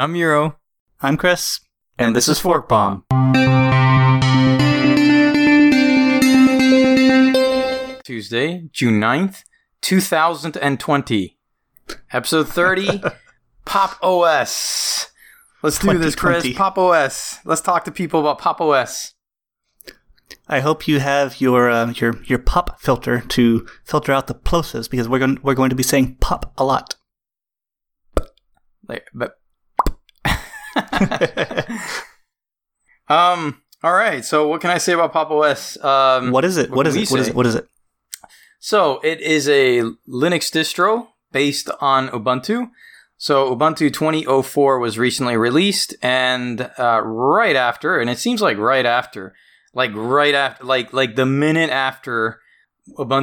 I'm Euro. I'm Chris. And this is Fork Bomb. Tuesday, June 9th, 2020. Episode 30, Pop!_OS. Let's do this, Chris. Pop!_OS. Let's talk to people about Pop!_OS. I hope you have your pop filter to filter out the plosives, because we're going to be saying pop a lot. But all right. So what can I say about Pop!_OS? What is it? So it is a Linux distro based on Ubuntu. So Ubuntu 20.04 was recently released, and right after Ubuntu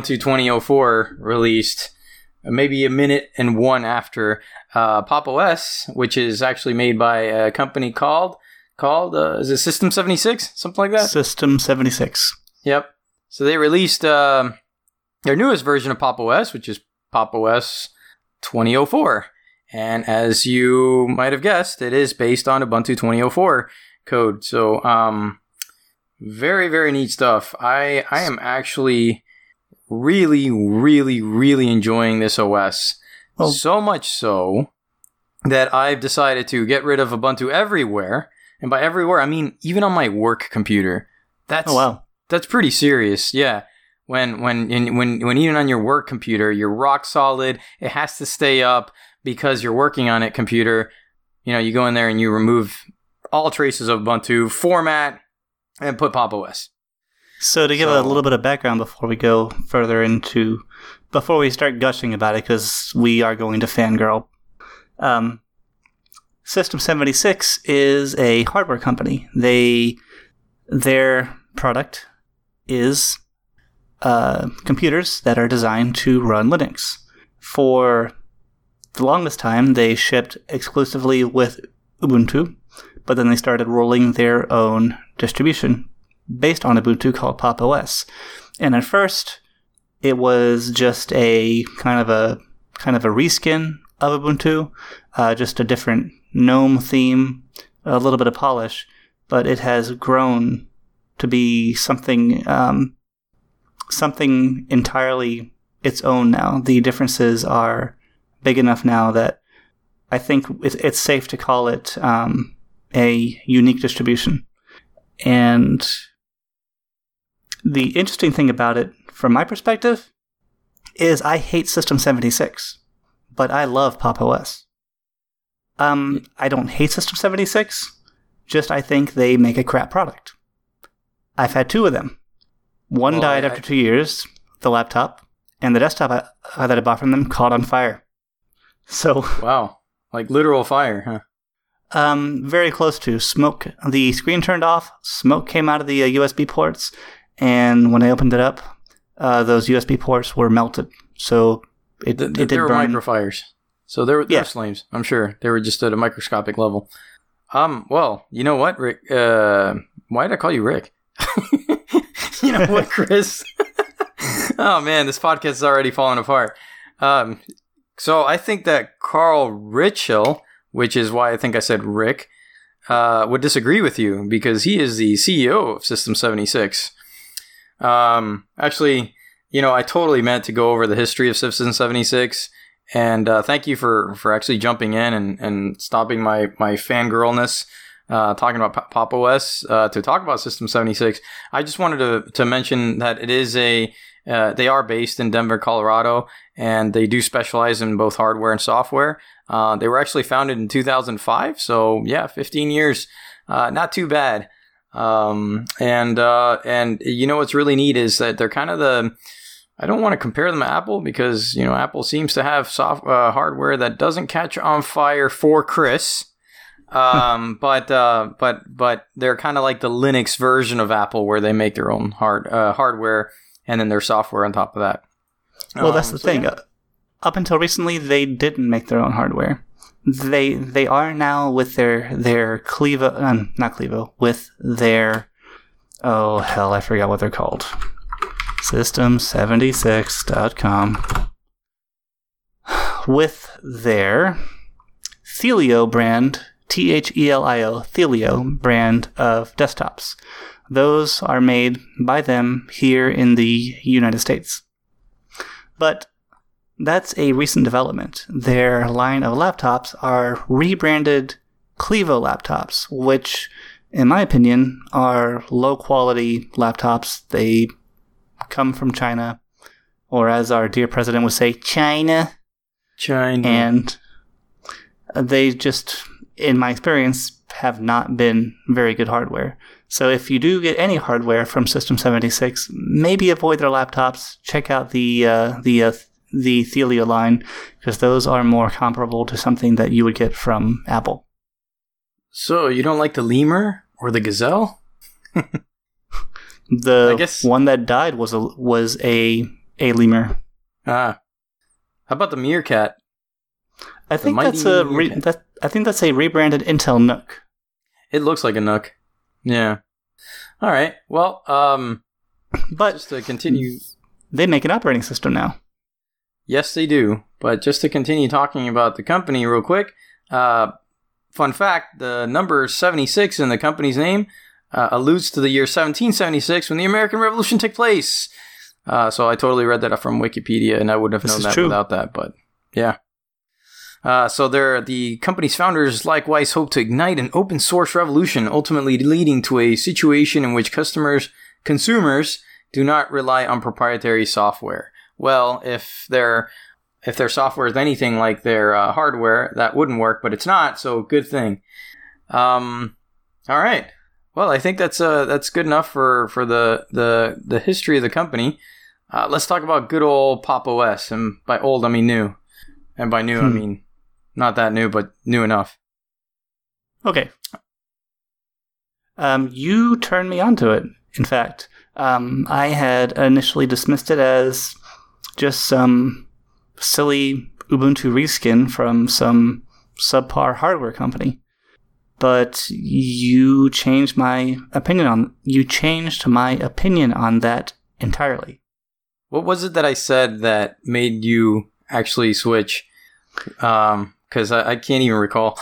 20.04 released, maybe a minute and one after, Pop!OS, which is actually made by a company called is it System76? Something like that? System76. Yep. So they released their newest version of Pop!OS, which is Pop!OS 20.04. And as you might have guessed, it is based on Ubuntu 20.04 code. So, very, very neat stuff. I am actually really, really, really enjoying this OS. Oh. So much so that I've decided to get rid of Ubuntu everywhere. And by everywhere, I mean even on my work computer. That's pretty serious. Yeah. When even on your work computer, you're rock solid. It has to stay up because you're working on it computer. You know, you go in there and you remove all traces of Ubuntu format and put Pop!OS. So to give a little bit of background before we go further into, before we start gushing about it, because we are going to fangirl, System76 is a hardware company. Their product is computers that are designed to run Linux. For the longest time, they shipped exclusively with Ubuntu, but then they started rolling their own distribution based on Ubuntu called Pop!OS. And at first, it was just a kind of a reskin of Ubuntu, just a different GNOME theme, a little bit of polish, but it has grown to be something entirely its own now. The differences are big enough now that I think it's safe to call it a unique distribution. And the interesting thing about it, from my perspective, is I hate System76, but I love Pop!OS. I don't hate System76, just I think they make a crap product. I've had two of them. One died after 2 years, the laptop, and the desktop that I bought from them caught on fire. So wow, like literal fire, huh? Very close to smoke. The screen turned off, smoke came out of the USB ports, and when I opened it up, those USB ports were melted. So it did burn. There were microfires. So there were flames, I'm sure. They were just at a microscopic level. Well, you know what, Rick? Why did I call you Rick? You know what, Chris? Oh, man, this podcast is already falling apart. So I think that Carl Ritchell, which is why I think I said Rick, would disagree with you, because he is the CEO of System76. Actually, you know, I totally meant to go over the history of System76, and thank you for actually jumping in and stopping my fangirlness, talking about Pop!OS, to talk about System76. I just wanted to mention that it is they are based in Denver, Colorado, and they do specialize in both hardware and software. They were actually founded in 2005, so yeah, 15 years, not too bad. And you know what's really neat is that they're kind of I don't want to compare them to Apple, because you know Apple seems to have hardware that doesn't catch on fire for Chris. But they're kind of like the Linux version of Apple, where they make their own hardware and then their software on top of that. Well, that's the thing. Yeah. Up until recently, they didn't make their own hardware. They are now with their Clevo, not Clevo, with their, oh hell, I forgot what they're called. System76.com. With their Thelio brand Thelio brand of desktops. Those are made by them here in the United States. But that's a recent development. Their line of laptops are rebranded Clevo laptops, which, in my opinion, are low-quality laptops. They come from China, or as our dear president would say, China. China. And they just, in my experience, have not been very good hardware. So if you do get any hardware from System76, maybe avoid their laptops. Check out the Thelio line, because those are more comparable to something that you would get from Apple. So you don't like the lemur or the gazelle? One that died was a lemur. Ah, how about the meerkat? I think that's a rebranded Intel Nook. It looks like a Nook. Yeah. All right. Well, but just to continue, they make an operating system now. Yes, they do. But just to continue talking about the company real quick, fun fact, the number 76 in the company's name alludes to the year 1776 when the American Revolution took place. So I totally read that up from Wikipedia, and I wouldn't have known that without that. But yeah. So the company's founders likewise hope to ignite an open source revolution, ultimately leading to a situation in which consumers do not rely on proprietary software. Well, if their software is anything like their hardware, that wouldn't work, but it's not, so good thing. All right. Well, I think that's good enough for the history of the company. Let's talk about good old Pop!_OS, and by old I mean new, and by new I mean not that new, but new enough. Okay. You turned me onto it. In fact, I had initially dismissed it as just some silly Ubuntu reskin from some subpar hardware company. But you changed my opinion on that entirely. What was it that I said that made you actually switch? Because I can't even recall.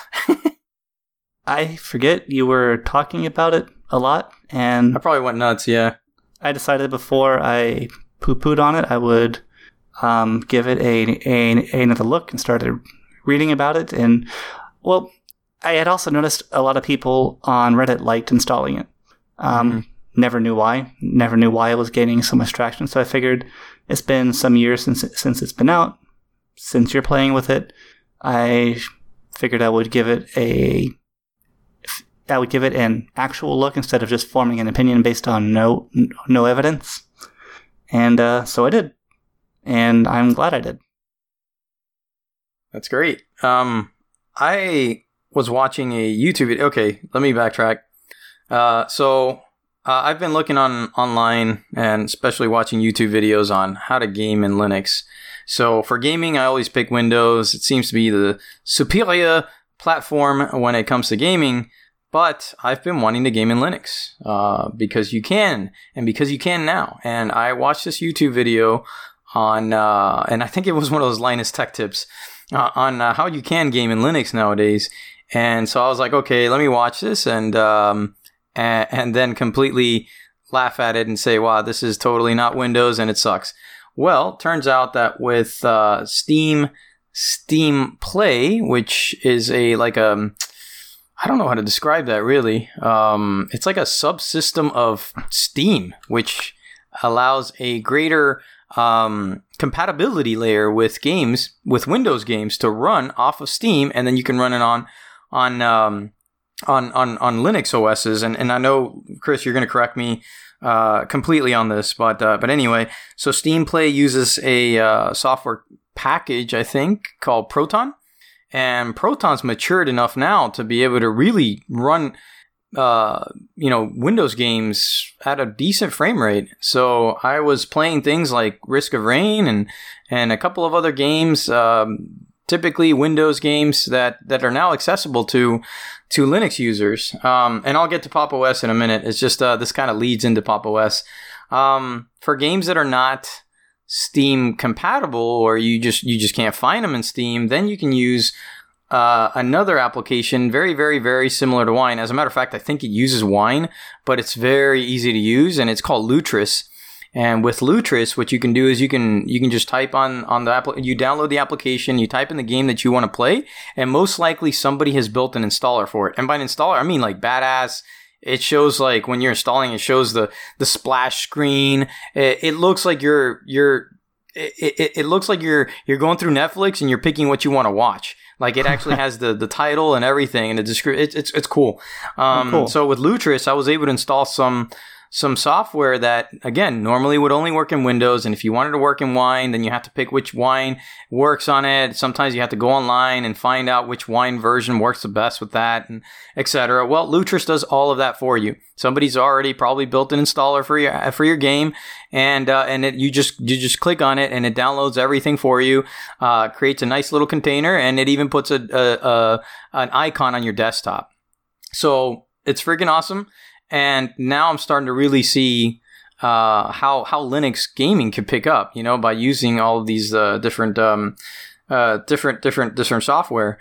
I forget. You were talking about it a lot, and I probably went nuts. Yeah, I decided before I poo-pooed on it, I would give it another look and started reading about it. And well, I had also noticed a lot of people on Reddit liked installing it. Never knew why. Never knew why it was gaining so much traction. So I figured it's been some years since it's been out. Since you're playing with it, I figured I would give it an actual look instead of just forming an opinion based on no evidence. And so I did. And I'm glad I did. That's great. I was watching a YouTube video. Okay, let me backtrack. So I've been looking online and especially watching YouTube videos on how to game in Linux. So for gaming, I always pick Windows. It seems to be the superior platform when it comes to gaming. But I've been wanting to game in Linux because you can now. And I watched this YouTube video on, and I think it was one of those Linus Tech Tips on how you can game in Linux nowadays. And so I was like, okay, let me watch this and then completely laugh at it and say, wow, this is totally not Windows and it sucks. Well, turns out that with Steam Play, which is I don't know how to describe that really. It's like a subsystem of Steam, which allows a greater compatibility layer with Windows games to run off of Steam, and then you can run it on Linux OSs. And I know, Chris, you're going to correct me completely on this, but anyway, so Steam Play uses a software package, I think, called Proton. And Proton's matured enough now to be able to really run, Windows games at a decent frame rate. So I was playing things like Risk of Rain and a couple of other games, typically Windows games that are now accessible to Linux users. And I'll get to Pop!OS in a minute. It's just this kind of leads into Pop!OS. For games that are not Steam compatible, or you just can't find them in Steam, then you can use another application very similar to Wine. As a matter of fact, I think it uses Wine, but it's very easy to use, and it's called Lutris. And with Lutris, what you can do is you can just type on the app, you download the application, you type in the game that you want to play, and most likely somebody has built an installer for it. And by an installer, I mean like badass. It shows like when you're installing, it shows the splash screen. It looks like you're going through Netflix and you're picking what you want to watch. Like it actually has the title and everything and the description. It's cool. Cool. So with Lutris, I was able to install some software that, again, normally would only work in Windows. And if you wanted to work in Wine, then you have to pick which Wine works on it. Sometimes you have to go online and find out which Wine version works the best with that, and et cetera. Well, Lutris does all of that for you. Somebody's already probably built an installer for your game, and it, you just click on it and it downloads everything for you, creates a nice little container, and it even puts an icon on your desktop. So it's freaking awesome. And now I'm starting to really see how Linux gaming could pick up, you know, by using all of these different software.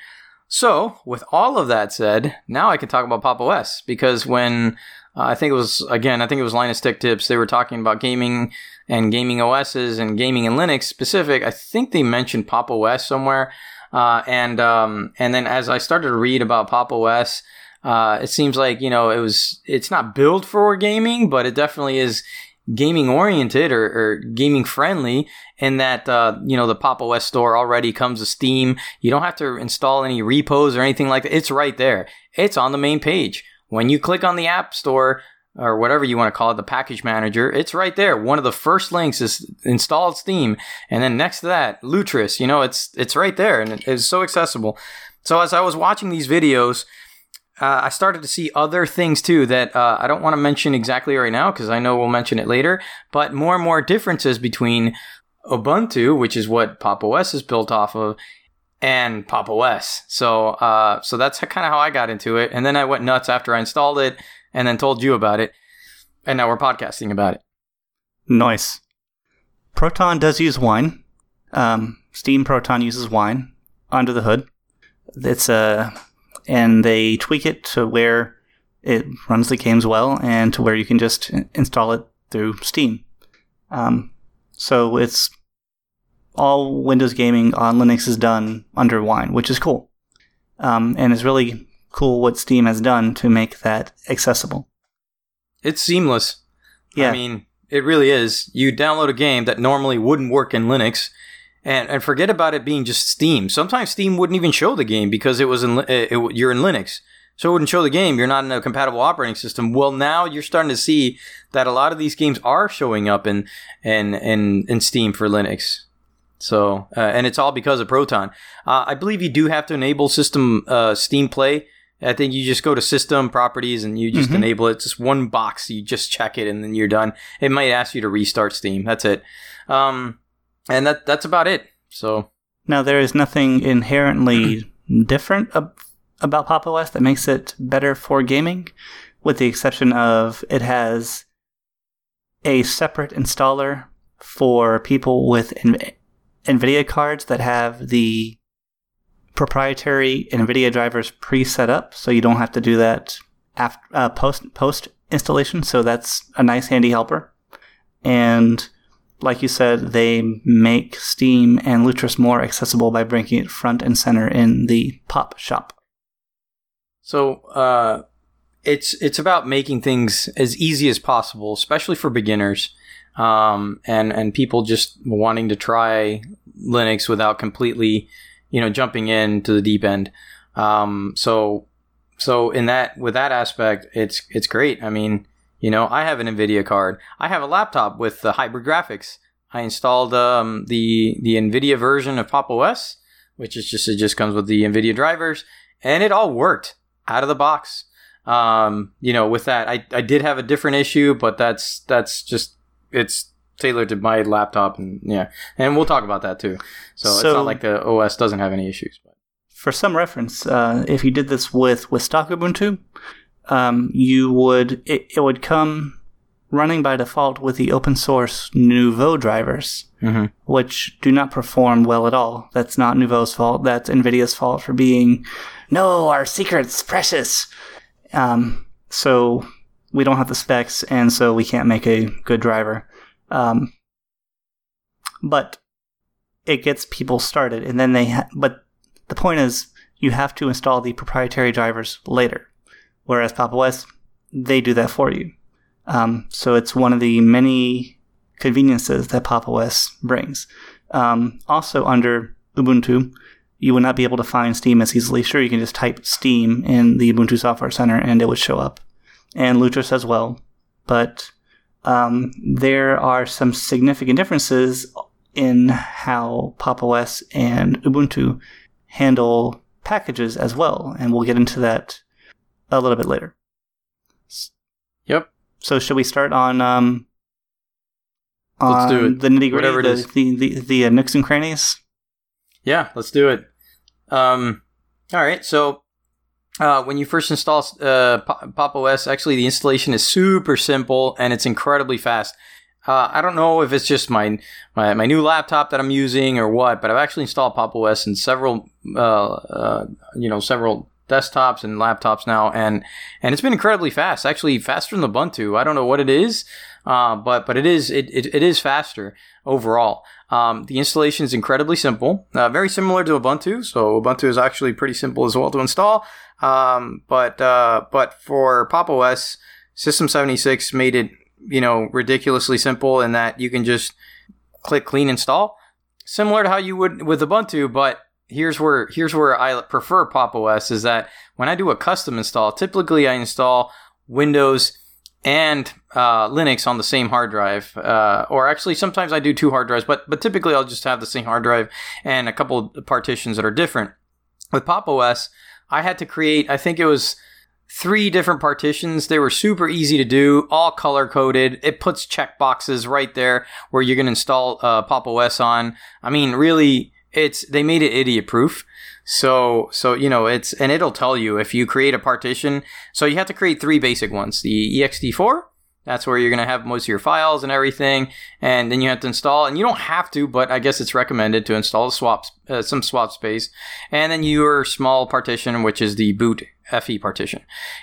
So with all of that said, now I can talk about Pop!OS, because when I think it was Linus Tech Tips, they were talking about gaming and gaming OSs and gaming in Linux specific. I think they mentioned Pop!OS somewhere, and then as I started to read about Pop!OS. It seems like, you know, it's not built for gaming, but it definitely is gaming oriented or gaming friendly in that, you know, the Pop!OS store already comes with Steam. You don't have to install any repos or anything like that. It's right there. It's on the main page. When you click on the app store or whatever you want to call it, the package manager, it's right there. One of the first links is installed Steam. And then next to that, Lutris, you know, it's right there and it's so accessible. So as I was watching these videos, I started to see other things too that I don't want to mention exactly right now because I know we'll mention it later, but more and more differences between Ubuntu, which is what Pop!OS is built off of, and Pop!OS. So that's kind of how I got into it. And then I went nuts after I installed it and then told you about it. And now we're podcasting about it. Nice. Proton does use Wine. Steam Proton uses Wine under the hood. It's a... And they tweak it to where it runs the games well and to where you can just install it through Steam. So it's all Windows gaming on Linux is done under Wine, which is cool. And it's really cool what Steam has done to make that accessible. It's seamless. Yeah. I mean, it really is. You download a game that normally wouldn't work in Linux. And forget about it being just Steam. Sometimes Steam wouldn't even show the game because it was you're in Linux. So it wouldn't show the game. You're not in a compatible operating system. Well, now you're starting to see that a lot of these games are showing up in Steam for Linux. So and it's all because of Proton. I believe you do have to enable Steam Play. I think you just go to System Properties and you just enable it. It's just one box. You just check it and then you're done. It might ask you to restart Steam. That's it. And that's about it. So now there is nothing inherently different about Pop!OS that makes it better for gaming, with the exception of it has a separate installer for people with NVIDIA cards that have the proprietary NVIDIA drivers pre-set up, so you don't have to do that after post installation. So that's a nice handy helper. And like you said, they make Steam and Lutris more accessible by bringing it front and center in the Pop Shop. So it's about making things as easy as possible, especially for beginners, and people just wanting to try Linux without completely, you know, jumping into the deep end. So in that with that aspect, it's great. I mean. You know, I have an NVIDIA card. I have a laptop with the hybrid graphics. I installed the NVIDIA version of Pop!OS, which is it just comes with the NVIDIA drivers, and it all worked out of the box. You know, with that, I did have a different issue, but that's just it's tailored to my laptop, and yeah, and we'll talk about that too. So it's not like the OS doesn't have any issues. But for some reference, if you did this with stock Ubuntu. You would it would come running by default with the open source Nouveau drivers, mm-hmm. which do not perform well at all. That's not Nouveau's fault. That's NVIDIA's fault for being, no, our secret's precious. So we don't have the specs, and so we can't make a good driver. But it gets people started, and then but the point is, you have to install the proprietary drivers later, whereas Pop!OS, they do that for you. So it's one of the many conveniences that Pop!OS brings. Also under Ubuntu, you would not be able to find Steam as easily. Sure, you can just type Steam in the Ubuntu Software Center and it would show up. And Lutris as well. But there are some significant differences in how Pop!OS and Ubuntu handle packages as well. And we'll get into that a little bit later. Yep. So should we start on let's do it. The nitty-gritty, the nooks and crannies? Yeah, let's do it. All right, so when you first install Pop!OS, actually the installation is super simple and it's incredibly fast. I don't know if it's just my new laptop that I'm using or what, but I've actually installed Pop!OS in several desktops and laptops now, and it's been incredibly fast. Actually, faster than Ubuntu. I don't know what it is, but it is faster overall. The installation is incredibly simple, very similar to Ubuntu. So Ubuntu is actually pretty simple as well to install. But for Pop!OS, System76 made it ridiculously simple in that you can just click clean install, similar to how you would with Ubuntu, but here's where I prefer Pop!OS is that when I do a custom install, typically I install Windows and Linux on the same hard drive, or actually sometimes I do two hard drives, but typically I'll just have the same hard drive and a couple of partitions that are different. With Pop!OS, I had to create, I think it was 3 different partitions. They were super easy to do, all color coded. It puts checkboxes right there where you're going to install Pop!OS on. I mean, really, they made it idiot proof. So, it's, and it'll tell you if you create a partition. So you have to create 3 basic ones. The ext4, that's where you're going to have most of your files and everything. And then you have to install, and you don't have to, but I guess it's recommended to install some swap space. And then your small partition, which is the boot EFI partition.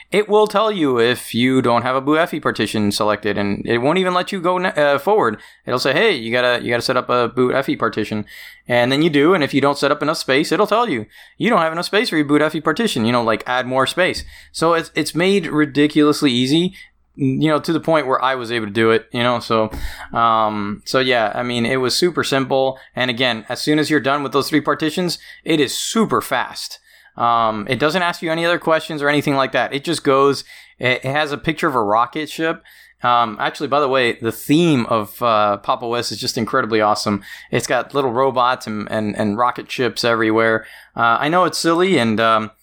It will tell you if you don't have a boot EFI partition selected, and it won't even let you go forward. It'll say, hey, you gotta set up a boot EFI partition. And then you do, and if you don't set up enough space, it'll tell you, you don't have enough space for your boot EFI partition, like add more space. So it's made ridiculously easy, to the point where I was able to do it, so yeah, I mean, it was super simple. And again, as soon as you're done with those 3 partitions, it is super fast. It doesn't ask you any other questions or anything like that. It just goes, it has a picture of a rocket ship. Actually, by the way, the theme of Pop!OS is just incredibly awesome. It's got little robots and rocket ships everywhere. I know it's silly, and but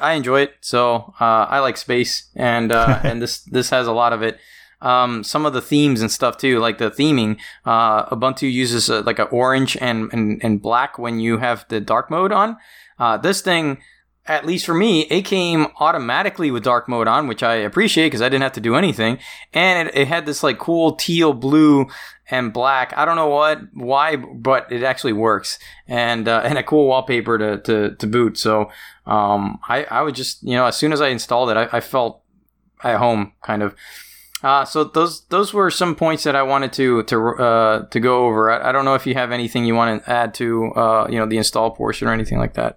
I enjoy it. So I like space, and this has a lot of it. Some of the themes and stuff too, like the theming, Ubuntu uses like an orange and black when you have the dark mode on. This thing, at least for me, it came automatically with dark mode on, which I appreciate because I didn't have to do anything. And it had this like cool teal, blue, and black. I don't know why, but it actually works. And a cool wallpaper to boot. So I would just, as soon as I installed it, I felt at home kind of. So those were some points that I wanted to go over. I don't know if you have anything you want to add to the install portion or anything like that.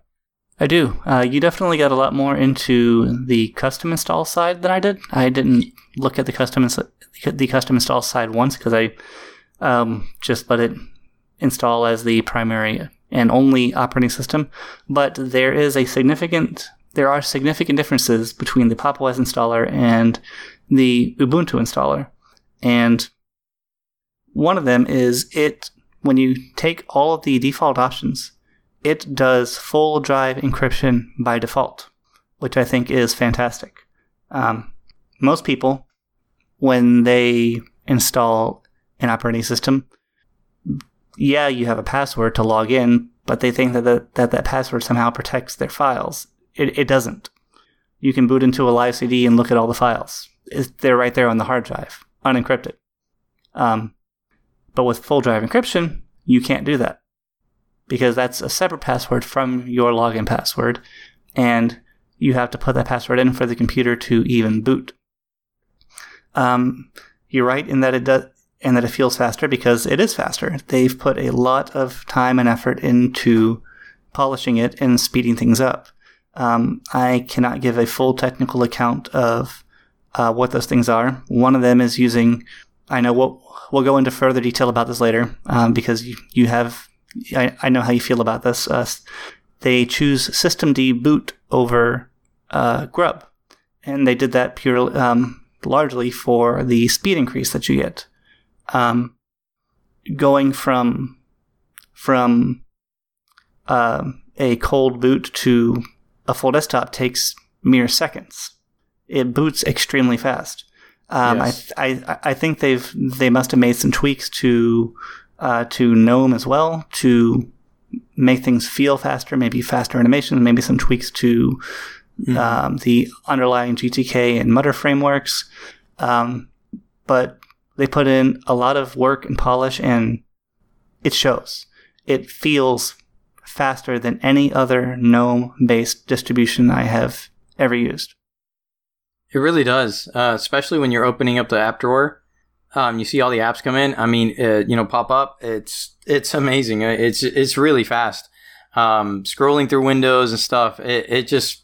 I do. You definitely got a lot more into the custom install side than I did. I didn't look at the custom install side once because I just let it install as the primary and only operating system. But there are significant differences between the Pop!OS installer and the Ubuntu installer. And one of them is when you take all of the default options, it does full drive encryption by default, which I think is fantastic. Most people, when they install an operating system, yeah, you have a password to log in, but they think that password somehow protects their files. It doesn't. You can boot into a live CD and look at all the files. They're right there on the hard drive. unencrypted. But with full drive encryption, you can't do that because that's a separate password from your login password, and you have to put that password in for the computer to even boot. You're right in that it does, and that it feels faster because it is faster. They've put a lot of time and effort into polishing it and speeding things up. I cannot give a full technical account of what those things are. One of them is using. I know we'll go into further detail about this later because you have. I know how you feel about this. They choose systemd boot over Grub, and they did that purely largely for the speed increase that you get. Going from a cold boot to a full desktop takes mere seconds. It boots extremely fast. Yes. I think they must have made some tweaks to GNOME as well to make things feel faster. Maybe faster animations. Maybe some tweaks to the underlying GTK and Mutter frameworks. But they put in a lot of work and polish, and it shows. It feels faster than any other GNOME-based distribution I have ever used. It really does, especially when you're opening up the app drawer. You see all the apps come in. I mean, pop up. It's amazing. It's really fast. Scrolling through windows and stuff. It just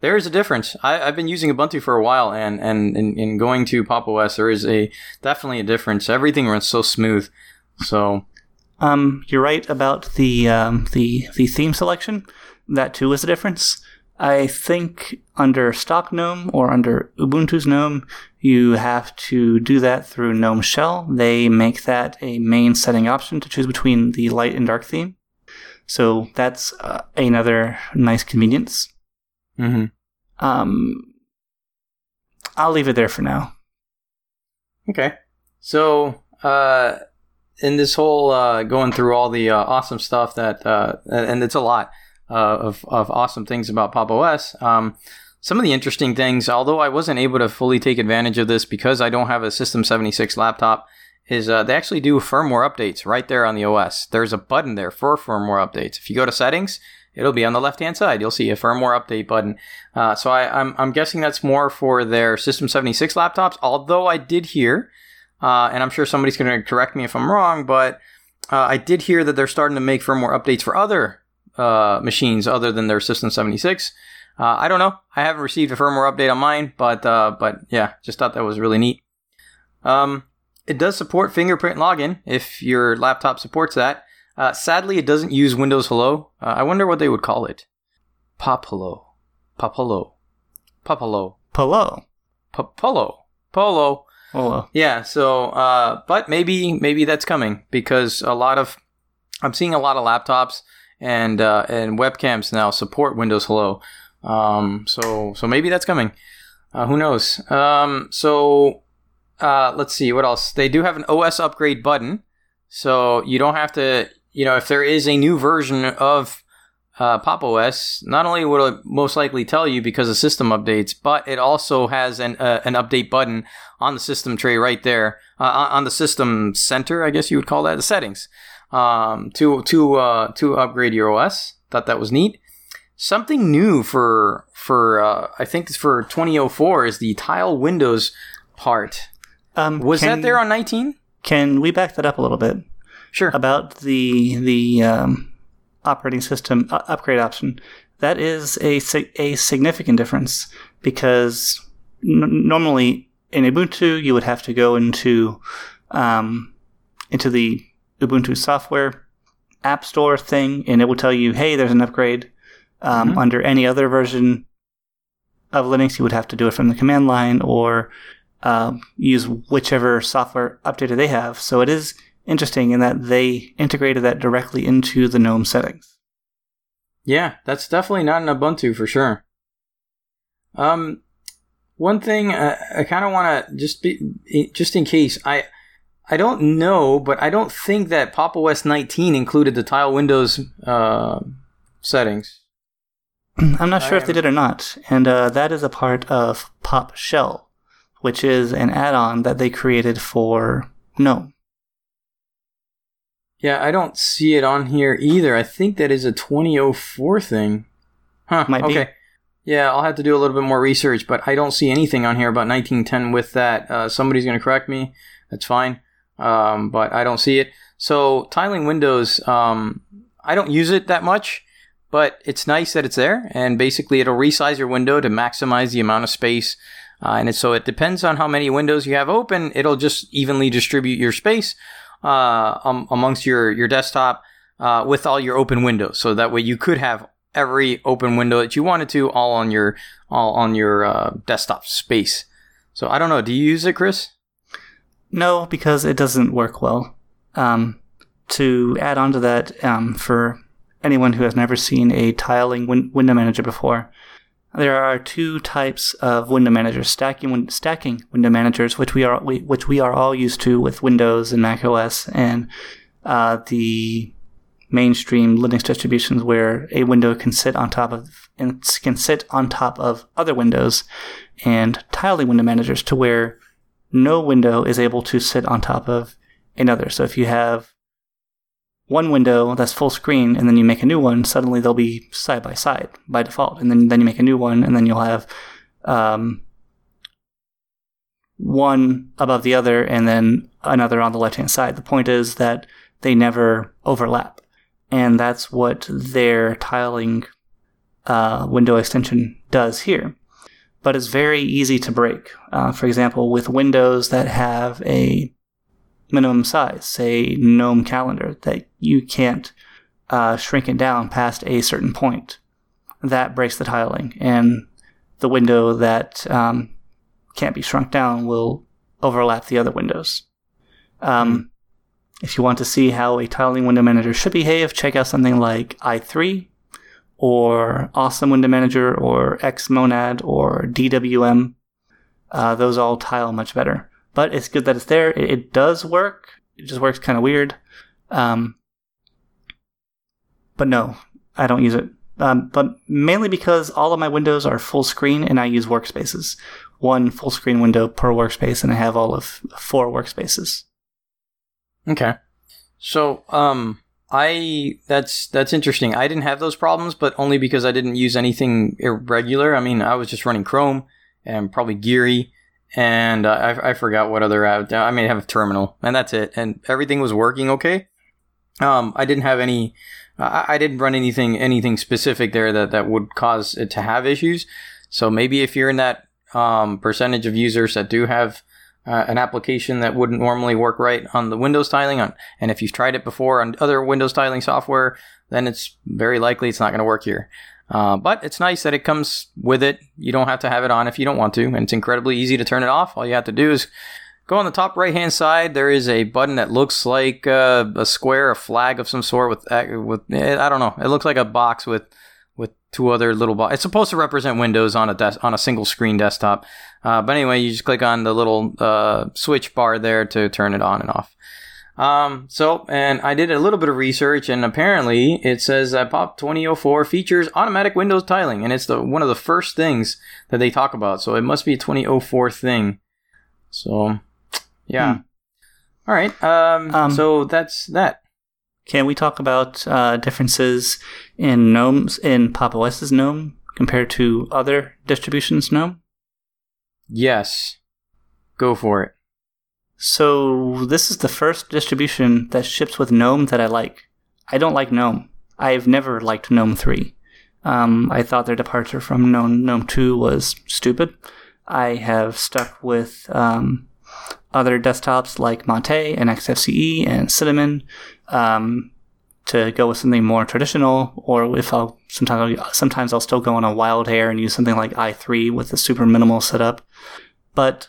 there is a difference. I've been using Ubuntu for a while, and going to Pop!OS, there is definitely a difference. Everything runs so smooth. So, you're right about the theme selection. That too is a difference. I think under stock GNOME or under Ubuntu's GNOME, you have to do that through GNOME Shell. They make that a main setting option to choose between the light and dark theme. So that's another nice convenience. Mm-hmm. I'll leave it there for now. Okay. So in this whole going through all the awesome stuff that, and it's a lot, of awesome things about Pop!OS. Some of the interesting things, although I wasn't able to fully take advantage of this because I don't have a System76 laptop, is they actually do firmware updates right there on the OS. There's a button there for firmware updates. If you go to settings, it'll be on the left-hand side. You'll see a firmware update button. So I'm guessing that's more for their System76 laptops, although I did hear, and I'm sure somebody's going to correct me if I'm wrong, but I did hear that they're starting to make firmware updates for other machines other than their System76. I don't know. I haven't received a firmware update on mine, but yeah, just thought that was really neat. It does support fingerprint login if your laptop supports that. Sadly, it doesn't use Windows Hello. I wonder what they would call it. Polo. Yeah. So, but maybe that's coming because I'm seeing a lot of laptops and webcams now support Windows Hello. So maybe that's coming. Who knows? So let's see what else. They do have an OS upgrade button. So you don't have to, if there is a new version of Pop!OS, not only will it most likely tell you because of system updates, but it also has an update button on the system tray right there, on the system center, I guess you would call that, the settings. To upgrade your OS. Thought that was neat. Something new for I think it's for 2004 is the tile windows part. Was that there on 19? Can we back that up a little bit? Sure. About the operating system upgrade option. That is a significant difference because normally in Ubuntu you would have to go into the Ubuntu software app store thing, and it will tell you, hey, there's an upgrade. Under any other version of Linux, you would have to do it from the command line or use whichever software updater they have. So it is interesting in that they integrated that directly into the GNOME settings. Yeah, that's definitely not an Ubuntu for sure. One thing I kind of want to just in case I don't know, but I don't think that Pop!OS 19 included the tile windows settings. I'm not sure if they did or not, and that is a part of Pop Shell, which is an add-on that they created for GNOME. Yeah, I don't see it on here either. I think that is a 2004 thing. Huh, Might be. Yeah, I'll have to do a little bit more research, but I don't see anything on here about 1910 with that. Somebody's going to correct me. That's fine. But I don't see it. So, tiling windows, I don't use it that much, but it's nice that it's there. And basically, it'll resize your window to maximize the amount of space. So it depends on how many windows you have open. It'll just evenly distribute your space amongst your desktop with all your open windows. So that way you could have every open window that you wanted to all on your desktop space. So I don't know. Do you use it, Chris? No, because it doesn't work well. To add on to that, for anyone who has never seen a tiling window manager before, there are two types of window managers: stacking window managers, which we are all used to with Windows and Mac OS and the mainstream Linux distributions, where a window can sit on top of other windows, and tiling window managers to where no window is able to sit on top of another. So if you have one window that's full screen and then you make a new one, suddenly they'll be side by side by default. And then you make a new one, and then you'll have one above the other and then another on the left-hand side. The point is that they never overlap. And that's what their tiling window extension does here. But it's very easy to break. For example, with windows that have a minimum size, say GNOME Calendar, that you can't shrink it down past a certain point. That breaks the tiling, and the window that can't be shrunk down will overlap the other windows. If you want to see how a tiling window manager should behave, check out something like i3, or Awesome Window Manager, or Xmonad, or DWM. Those all tile much better. But it's good that it's there. It does work. It just works kind of weird. But no, I don't use it. But mainly because all of my windows are full screen and I use workspaces. One full screen window per workspace, and I have all of 4 workspaces. Okay. So, that's interesting. I didn't have those problems, but only because I didn't use anything irregular. I mean, I was just running Chrome and probably Geary. And I forgot what other app. I mean, I have a terminal, and that's it. And everything was working okay. I didn't have any. I didn't run anything specific there that would cause it to have issues. So maybe if you're in that percentage of users that do have an application that wouldn't normally work right on the Windows tiling, and if you've tried it before on other Windows tiling software, then it's very likely it's not going to work here. But it's nice that it comes with it. You don't have to have it on if you don't want to, and it's incredibly easy to turn it off. All you have to do is go on the top right-hand side. There is a button that looks like a square, a flag of some sort with I don't know. It looks like a box with 2 other little boxes. It's supposed to represent Windows on a single screen desktop. But anyway, you just click on the little switch bar there to turn it on and off. And I did a little bit of research, and apparently it says that Pop 2004 features automatic Windows tiling, and it's one of the first things that they talk about. So it must be a 2004 thing. So, yeah. All right. So that's that. Can we talk about differences in GNOME's, in Pop! OS's GNOME compared to other distributions' GNOME? Yes. Go for it. So this is the first distribution that ships with GNOME that I like. I don't like GNOME. I've never liked GNOME 3. I thought their departure from GNOME 2 was stupid. I have stuck with other desktops like Mate and XFCE and Cinnamon to go with something more traditional. Or if sometimes I'll still go on a wild hair and use something like i3 with a super minimal setup. But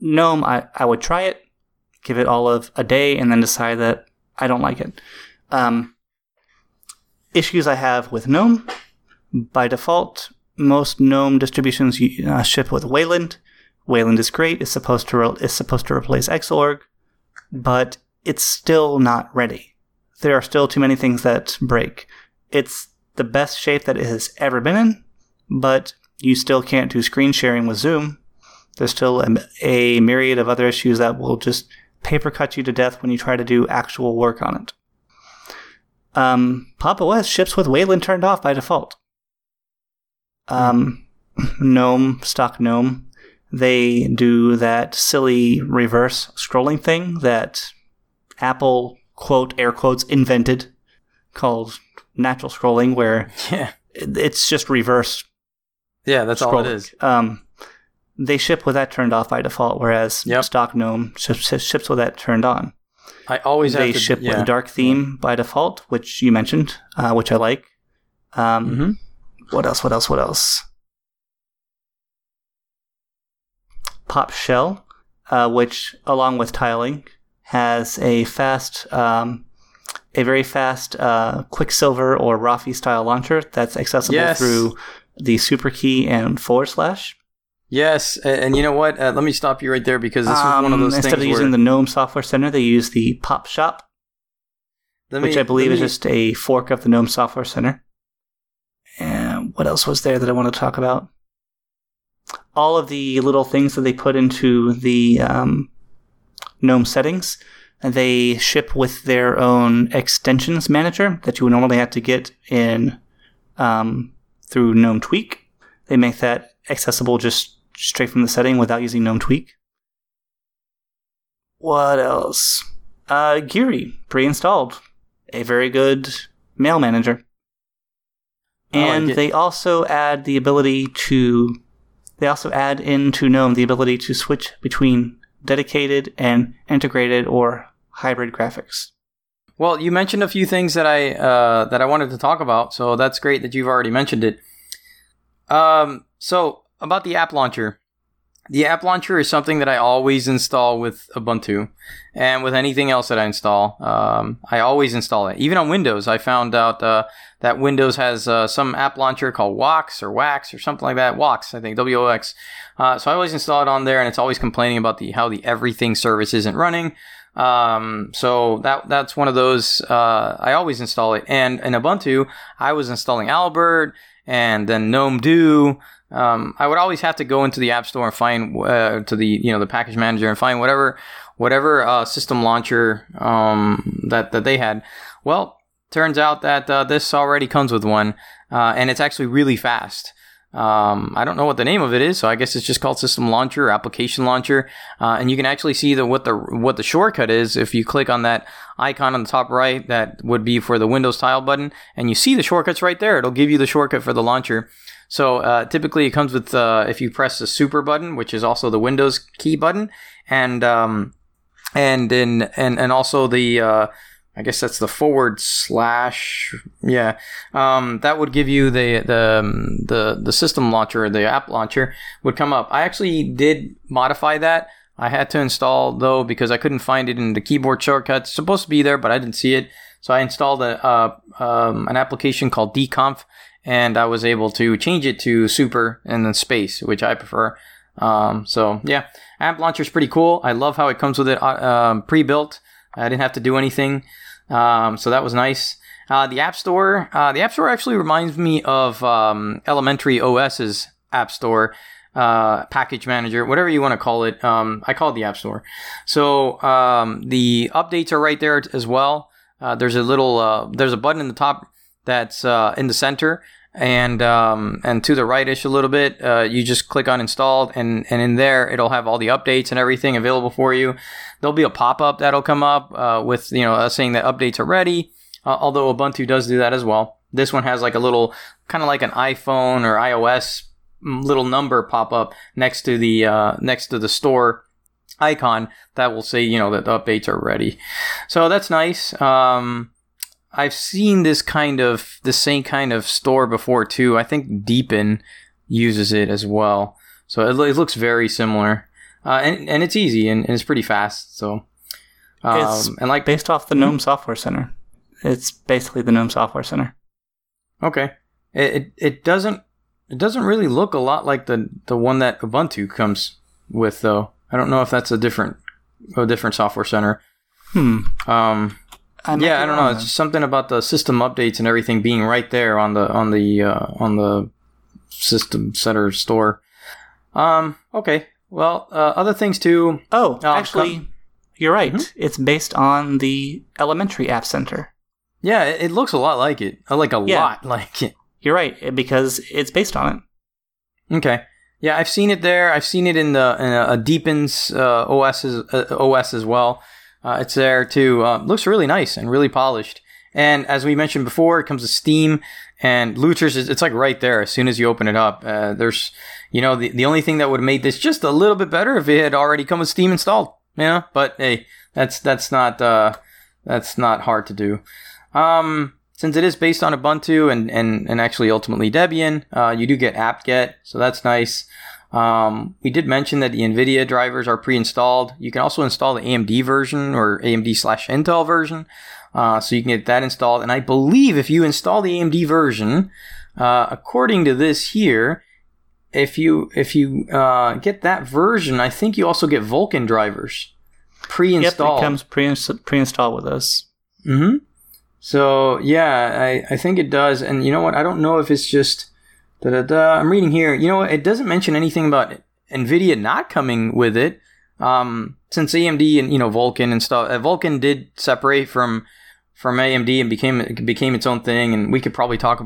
GNOME, I would try it, give it all of a day, and then decide that I don't like it. Issues I have with GNOME. By default, most GNOME distributions ship with Wayland. Wayland is great. It's supposed to replace Xorg, but it's still not ready. There are still too many things that break. It's the best shape that it has ever been in, but you still can't do screen sharing with Zoom. There's still a myriad of other issues that will just paper cut you to death when you try to do actual work on it. Pop!_OS ships with Wayland turned off by default. GNOME, stock GNOME, they do that silly reverse scrolling thing that Apple, quote, air quotes, invented, called natural scrolling, where it's just reverse. Yeah, that's scrolling. All it is. They ship with that turned off by default, whereas stock GNOME ships with that turned on. I always have to ship with dark theme by default, which you mentioned, which I like. What else? Pop Shell, which, along with tiling, has a very fast Quicksilver or Rafi style launcher that's accessible through the super key and /. Yes, and you know what? Let me stop you right there, because this was one of those things where... Instead of using the GNOME Software Center, they use the Pop Shop, which I believe is just a fork of the GNOME Software Center. And what else was there that I want to talk about? All of the little things that they put into the GNOME settings, they ship with their own extensions manager that you would normally have to get in through GNOME Tweak. They make that accessible just straight from the setting without using GNOME Tweak. What else? Geary, pre-installed. A very good mail manager. And they also add into GNOME the ability to switch between dedicated and integrated or hybrid graphics. Well, you mentioned a few things that I wanted to talk about, so that's great that you've already mentioned it. So, about the app launcher. The app launcher is something that I always install with Ubuntu and with anything else that I install. I always install it. Even on Windows, I found out that Windows has some app launcher called Wox or Wax or something like that. Wox, I think, W-O-X. So I always install it on there, and it's always complaining about how the everything service isn't running. So that's one of those. I always install it. And in Ubuntu, I was installing Albert and then GNOME Do. I would always have to go into the App Store and find to the the package manager and find whatever system launcher that they had. Well, turns out that this already comes with one, and it's actually really fast. I don't know what the name of it is, so I guess it's just called System Launcher or Application Launcher, and you can actually see what the shortcut is if you click on that icon on the top right. That would be for the Windows tile button, and you see the shortcuts right there. It'll give you the shortcut for the launcher. So typically it comes with, if you press the super button, which is also the Windows key button, and also the I guess that's the / that would give you the system launcher. The app launcher would come up. I actually did modify that. I had to install, though, because I couldn't find it in the keyboard shortcuts. It's supposed to be there, but I didn't see it. So I installed an application called dconf, and I was able to change it to super and then space, which I prefer. App launcher is pretty cool. I love how it comes with it pre-built. I didn't have to do anything, so that was nice. The App Store actually reminds me of Elementary OS's App Store, package manager, whatever you want to call it. I call it the App Store. So the updates are right there as well. There's a button in the top that's in the center, and to the right-ish a little bit. You just click on installed, and in there it'll have all the updates and everything available for you. There'll be a pop-up that'll come up with saying that updates are ready, although Ubuntu does do that as well. This one has like a little, kind of like an iPhone or iOS little number pop-up next to the store icon that will say that the updates are ready. So that's nice. I've seen the same kind of store before too. I think Deepin uses it as well, so it looks very similar, and it's easy and it's pretty fast. So it's based off the GNOME Software Center. It's basically the GNOME Software Center. Okay, it doesn't really look a lot like the one that Ubuntu comes with, though. I don't know if that's a different software center. I don't know. It's just something about the system updates and everything being right there on the system center store. Okay. Well, other things too. Oh, actually, you're right. Mm-hmm. It's based on the Elementary App Center. Yeah, it looks a lot like it. Lot like it. You're right, because it's based on it. Okay. Yeah, I've seen it there. I've seen it in a Deepin's OS as well. It's there too. Looks really nice and really polished. And as we mentioned before, it comes with Steam and Lutris. It's like right there as soon as you open it up. There's, the only thing that would have made this just a little bit better if it had already come with Steam installed. Yeah, but hey, that's not hard to do. Since it is based on Ubuntu and actually ultimately Debian, you do get apt-get, so that's nice. We did mention that the NVIDIA drivers are pre-installed. You can also install the AMD version or AMD/Intel version, so you can get that installed. And I believe if you install the AMD version, according to this here, if you get that version, I think you also get Vulkan drivers pre-installed. Yep, it comes pre-installed with us. Mm-hmm. So, yeah, I think it does. And you know what? I don't know if it's just... I'm reading here. You know what? It doesn't mention anything about NVIDIA not coming with it. Since AMD and, Vulkan and stuff... Vulkan did separate from AMD and became its own thing. And we could probably have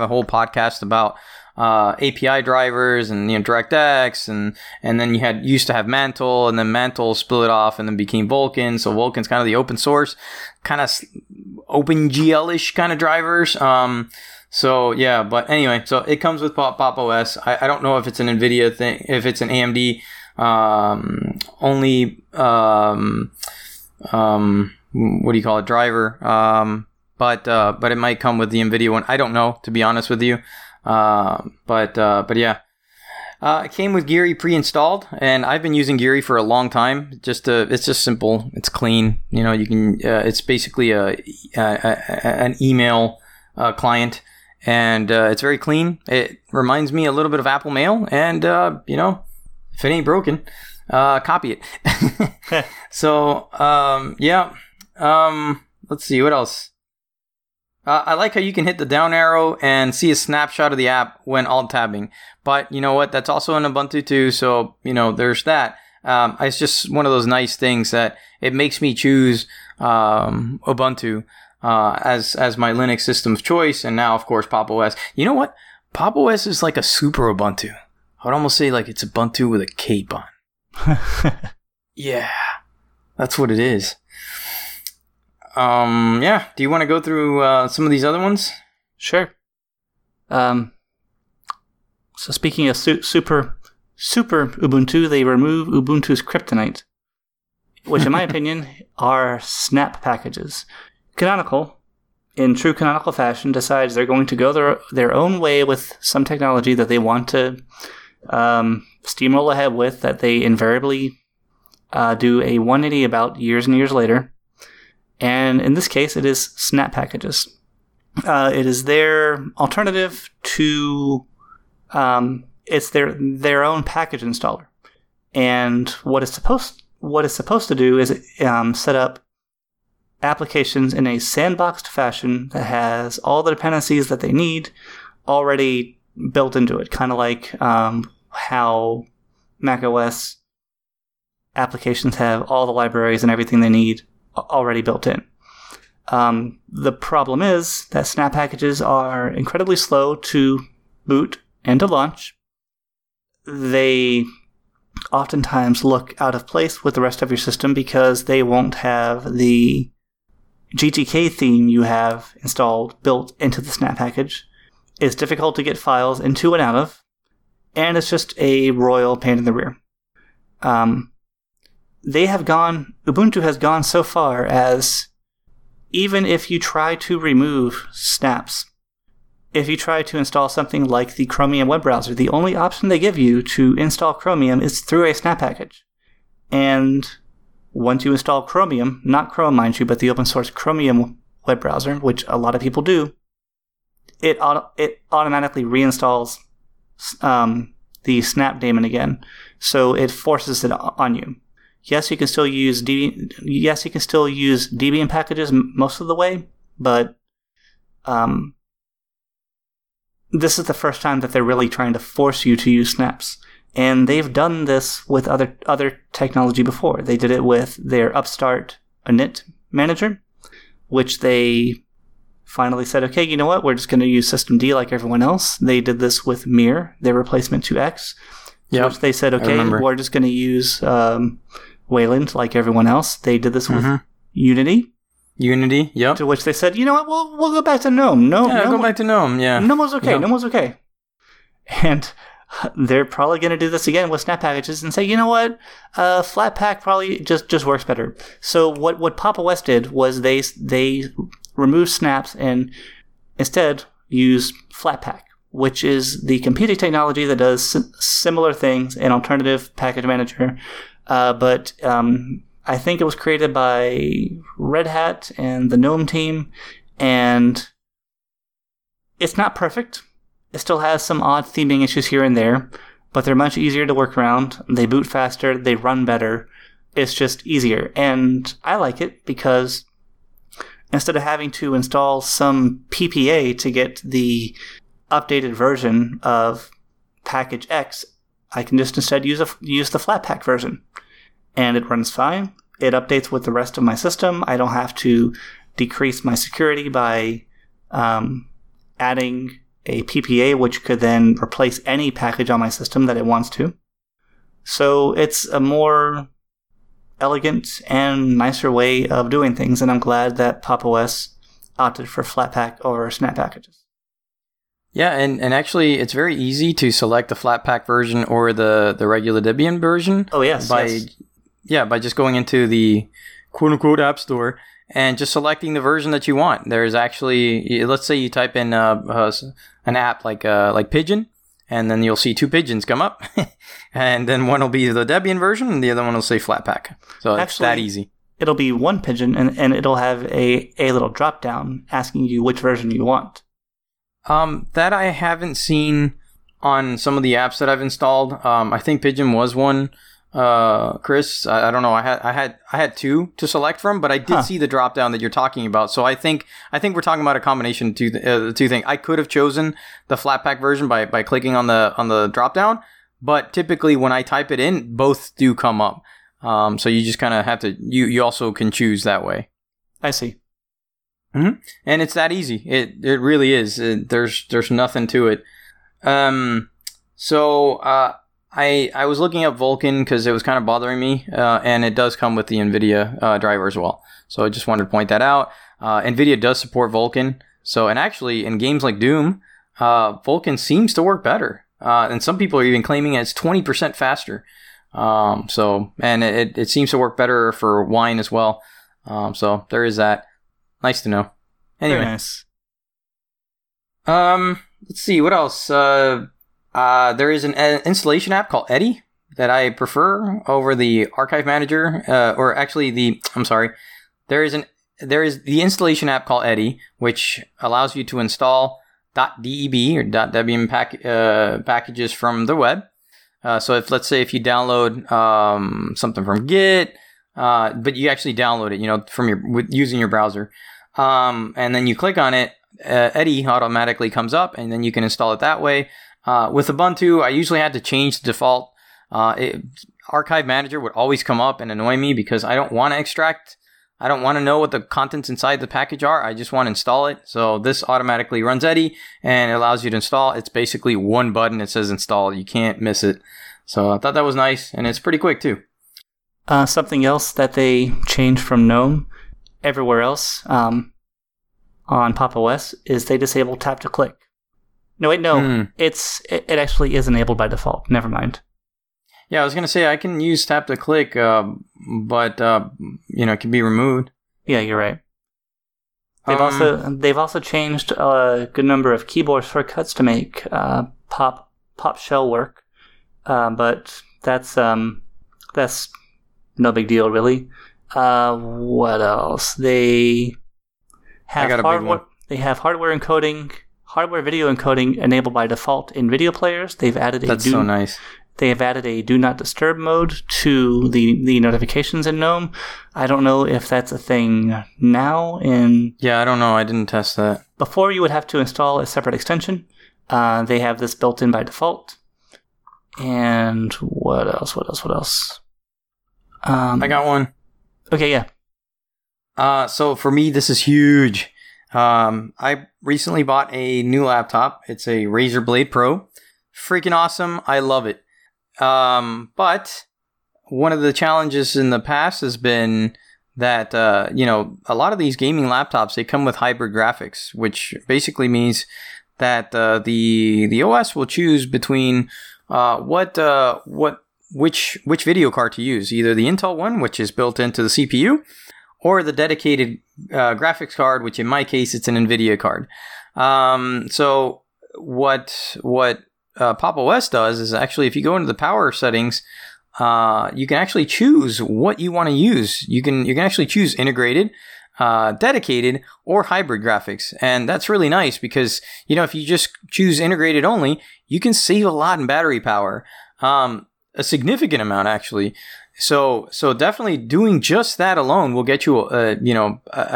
a whole podcast about... API drivers and DirectX and then you used to have Mantle, and then Mantle split off and then became Vulkan. So Vulkan's kind of the open source, kind of OpenGL-ish kind of drivers. So yeah, but anyway, so it comes with Pop!OS. I don't know if it's an NVIDIA thing, if it's an AMD driver. But it might come with the NVIDIA one. I don't know, to be honest with you. It came with Geary pre-installed, and I've been using Geary for a long time. It's just simple, it's clean. You can. It's basically an email client, and it's very clean. It reminds me a little bit of Apple Mail, and if it ain't broken, copy it. So let's see what else. I like how you can hit the down arrow and see a snapshot of the app when alt-tabbing. But you know what? That's also in Ubuntu too, so, there's that. It's just one of those nice things that it makes me choose Ubuntu as my Linux system of choice, and now, of course, Pop!OS. You know what? Pop!OS is like a super Ubuntu. I would almost say like it's Ubuntu with a cape on. Yeah, that's what it is. Do you want to go through some of these other ones? Sure. So speaking of super Ubuntu, they remove Ubuntu's kryptonite, which in my opinion are Snap packages. Canonical, in true Canonical fashion, decides they're going to go their own way with some technology that they want to steamroll ahead with, that they invariably do a 180 about years and years later. And in this case, it is Snap packages. It is their alternative to... it's their own package installer. And what it's supposed to do is set up applications in a sandboxed fashion that has all the dependencies that they need already built into it. Kind of like how macOS applications have all the libraries and everything they need already built in. The problem is that Snap packages are incredibly slow to boot and to launch. They oftentimes look out of place with the rest of your system because they won't have the GTK theme you have installed built into the Snap package. It's difficult to get files into and out of, and it's just a royal pain in the rear. Ubuntu has gone so far as even if you try to remove snaps, if you try to install something like the Chromium web browser, the only option they give you to install Chromium is through a snap package. And once you install Chromium, not Chrome, mind you, but the open source Chromium web browser, which a lot of people do, it automatically reinstalls the snap daemon again. So it forces it on you. Yes, you can still use Debian packages most of the way, but this is the first time that they're really trying to force you to use snaps. And they've done this with other technology before. They did it with their Upstart init manager, which they finally said, okay, you know what? We're just going to use systemd like everyone else. They did this with Mir, their replacement to X, which they said, okay, we're just going to use Wayland like everyone else. They did this with Unity, yep. To which they said, you know what? We'll go back to GNOME. Go back to GNOME, yeah. GNOME was okay. Yep. GNOME was okay. And they're probably going to do this again with Snap packages and say, you know what? Flatpak probably just works better. So what Pop!_OS did was they removed Snaps and instead used Flatpak, which is the competing technology that does similar things, an alternative package manager. But I think it was created by Red Hat and the GNOME team, and it's not perfect. It still has some odd theming issues here and there, but they're much easier to work around. They boot faster. They run better. It's just easier. And I like it because instead of having to install some PPA to get the updated version of package X, I can just instead use the Flatpak version. And it runs fine. It updates with the rest of my system. I don't have to decrease my security by adding a PPA, which could then replace any package on my system that it wants to. So it's a more elegant and nicer way of doing things, and I'm glad that Pop!_OS opted for Flatpak over Snap packages. Yeah, and actually, it's very easy to select the Flatpak version or the regular Debian version. Oh, yes. By just going into the quote-unquote App Store and just selecting the version that you want. There's actually, let's say you type in an app like Pidgin, and then you'll see two Pidgins come up, and then one will be the Debian version, and the other one will say Flatpak. So it's that easy. It'll be one Pidgin, and it'll have a little drop-down asking you which version you want. That I haven't seen on some of the apps that I've installed. I think Pidgin was one. Chris, I don't know. I had two to select from, but I did see the drop down that you're talking about. So I think we're talking about a combination of two things. I could have chosen the Flatpak version by clicking on the drop down, but typically when I type it in, both do come up. So you just kind of have to. You also can choose that way. I see. Mm-hmm. And it's that easy. It really is. There's nothing to it. I was looking up Vulkan because it was kind of bothering me, and it does come with the NVIDIA driver as well. So I just wanted to point that out. NVIDIA does support Vulkan. So, and actually, in games like Doom, Vulkan seems to work better. And some people are even claiming it's 20% faster. It seems to work better for Wine as well. So there is that. Nice to know. Anyway. Very nice. Let's see, what else? There is an installation app called Eddy that I prefer over the archive manager, there is the installation app called Eddy, which allows you to install .deb or .debian packages from the web. So let's say if you download something from Git, but you actually download it, using your browser, and then you click on it, Eddy automatically comes up, and then you can install it that way. With Ubuntu, I usually had to change the default. Archive Manager would always come up and annoy me because I don't want to extract. I don't want to know what the contents inside the package are. I just want to install it. So this automatically runs Eddy and it allows you to install. It's basically one button. It says install. You can't miss it. So I thought that was nice. And it's pretty quick too. Something else that they changed from GNOME everywhere else on Pop!_OS is they disable tap to click. It actually is enabled by default. Never mind. Yeah, I was going to say I can use tap to click, but it can be removed. Yeah, you're right. They've also changed a good number of keyboard shortcuts to make Pop Shell work, but that's no big deal really. What else? They have hardware encoding. Hardware video encoding enabled by default in video players. They have added a do not disturb mode to the notifications in GNOME. I don't know if that's a thing now. Yeah, I don't know. I didn't test that. Before, you would have to install a separate extension. They have this built in by default. And what else? I got one. Okay, yeah. So for me, this is huge. I recently bought a new laptop. It's a Razer Blade Pro. Freaking awesome. I love it. But one of the challenges in the past has been that, a lot of these gaming laptops, they come with hybrid graphics, which basically means that the OS will choose between which video card to use, either the Intel one, which is built into the CPU, or the dedicated graphics card, which in my case, it's an NVIDIA card. So what Pop!_OS does is actually, if you go into the power settings, you can actually choose what you want to use. You can actually choose integrated, dedicated, or hybrid graphics. And that's really nice because, if you just choose integrated only, you can save a lot in battery power. A significant amount, actually. So definitely doing just that alone will get you, a